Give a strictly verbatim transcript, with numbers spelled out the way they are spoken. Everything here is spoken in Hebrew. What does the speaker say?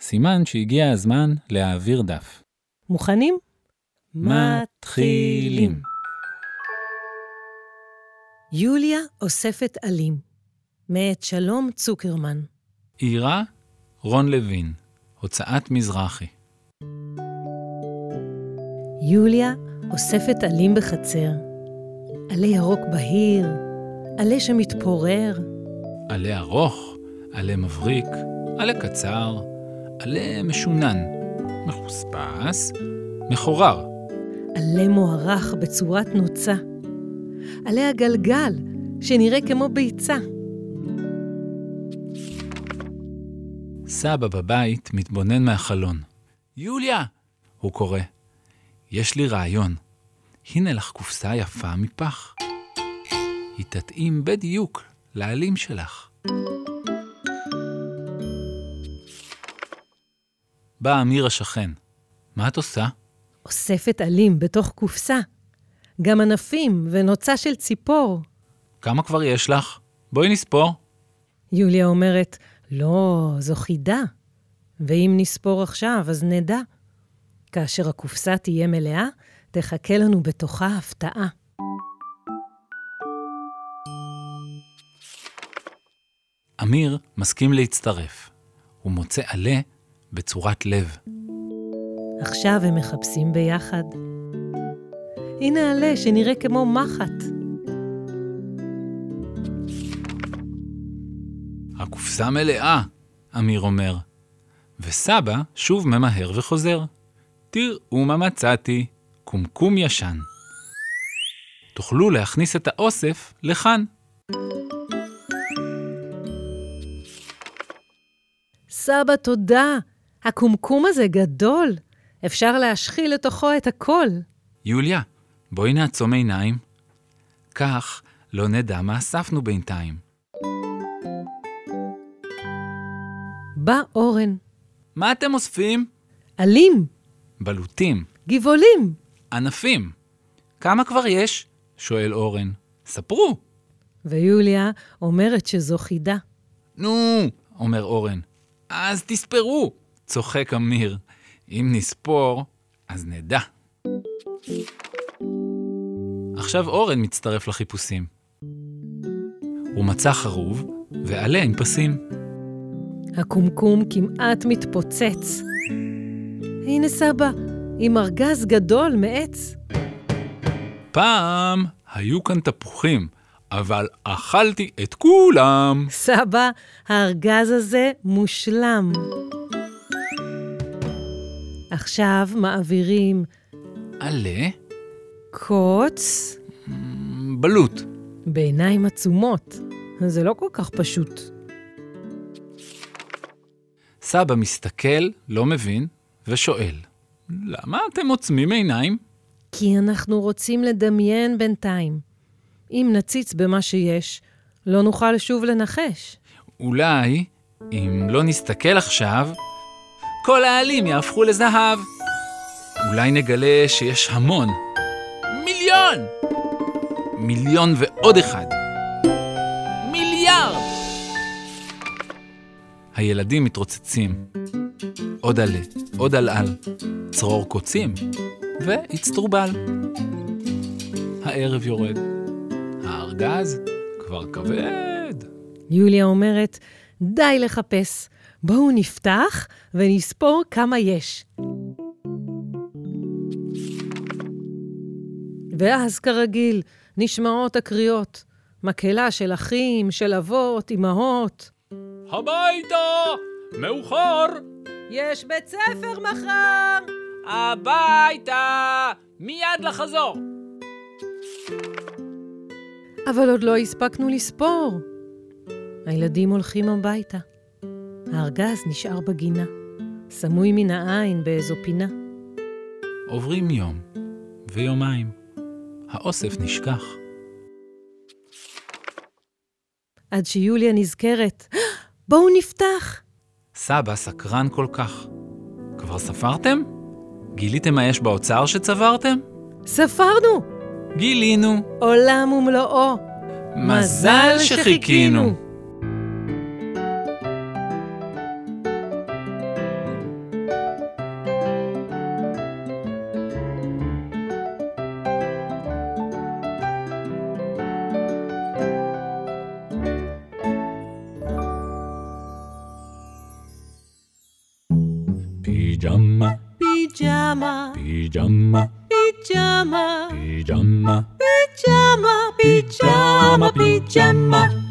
סימן שהגיע הזמן להעביר דף. מוכנים? מתחילים. יוליה אוספת עלים, מאת שלום צוקרמן. עירה רון לוין, הוצאת מזרחי. יוליה אוספת עלים בחצר. עלה ירוק בהיר, עלה שמתפורר. עלה ארוך, עלה מבריק, עלה קצר, עלה משונן, מחוספס, מחורר. עלה מוארך בצורת נוצה. עלה הגלגל שנראה כמו ביצה. סבא בבית מתבונן מהחלון. יוליה, הוא קורא, יש לי רעיון. הנה לך קופסה יפה מפח. היא תתאים בדיוק לעלים שלך. בא אמיר השכן. מה את עושה? אוספת עלים בתוך קופסה. גם ענפים ונוצה של ציפור. כמה כבר יש לך? בואי נספור. יוליה אומרת, לא, זו חידה. ואם נספור עכשיו, אז נדע. כאשר הקופסה תהיה מלאה, תחכה לנו בתוכה הפתעה. אמיר מסכים להצטרף. הוא מוצא עלה בצורת לב. עכשיו הם מחפשים ביחד. הנה עלה שנראה כמו מחט. הקופסה מלאה, אמיר אומר. וסבא שוב ממהר וחוזר. תראו מה מצאתי, קומקום ישן. תוכלו להכניס את האוסף לכאן. סבא, תודה. הקומקום הזה גדול. אפשר להשחיל לתוכו את הכל. יוליה, בואי נעצום עיניים. כך לא נדע מה אספנו בינתיים. בא אורן. מה אתם אוספים? עלים. בלוטים. גבעולים. ענפים. כמה כבר יש? שואל אורן. ספרו. ויוליה אומרת שזו חידה. נו, אומר אורן. אז תספרו. צוחק אמיר. אם נספור, אז נדע. עכשיו אורן מצטרף לחיפושים. הוא מצא חרוב ועלה עם פסים. הקומקום כמעט מתפוצץ. הנה סבא, עם ארגז גדול מעץ. פעם היו כאן תפוחים, אבל אכלתי את כולם. סבא, הארגז הזה מושלם. עכשיו מעבירים עלה, קוץ, בלוט. בעיניים עצומות. זה לא כל כך פשוט. סבא מסתכל, לא מבין, ושואל, למה אתם עוצמים עיניים? כי אנחנו רוצים לדמיין בינתיים. אם נציץ במה שיש, לא נוכל שוב לנחש. אולי, אם לא נסתכל עכשיו, כל העלים יהפכו לזהב. אולי נגלה שיש המון. מיליון! מיליון ועוד אחד. מיליארד! הילדים מתרוצצים. עוד עלה, עוד עלעל, צרור קוצים, והצטרובל. הערב יורד. הארגז כבר כבד. יוליה אומרת, די לחפש. בואו נפתח ונספור כמה יש. ואז כרגיל נשמעות הקריאות. מקהלה של אחים, של אבות, אמהות. הביתה! מאוחר! יש בית ספר מחר! הביתה! מיד לחזור! אבל עוד לא הספקנו לספור. הילדים הולכים הביתה. הארגז נשאר בגינה. סמוי מן העין באיזו פינה. עוברים יום ויומיים. האוסף נשכח. עד שיוליה נזכרת. בואו נפתח! סבא סקרן כל כך. כבר ספרתם? גיליתם מה יש באוצר שצברתם? ספרנו! גילינו! עולם ומלואו! מזל שחיכינו! פיג'מה, פיג'מה, פיג'מה, פיג'מה, פיג'מה, פיג'מה, פיג'מה, פיג'מה.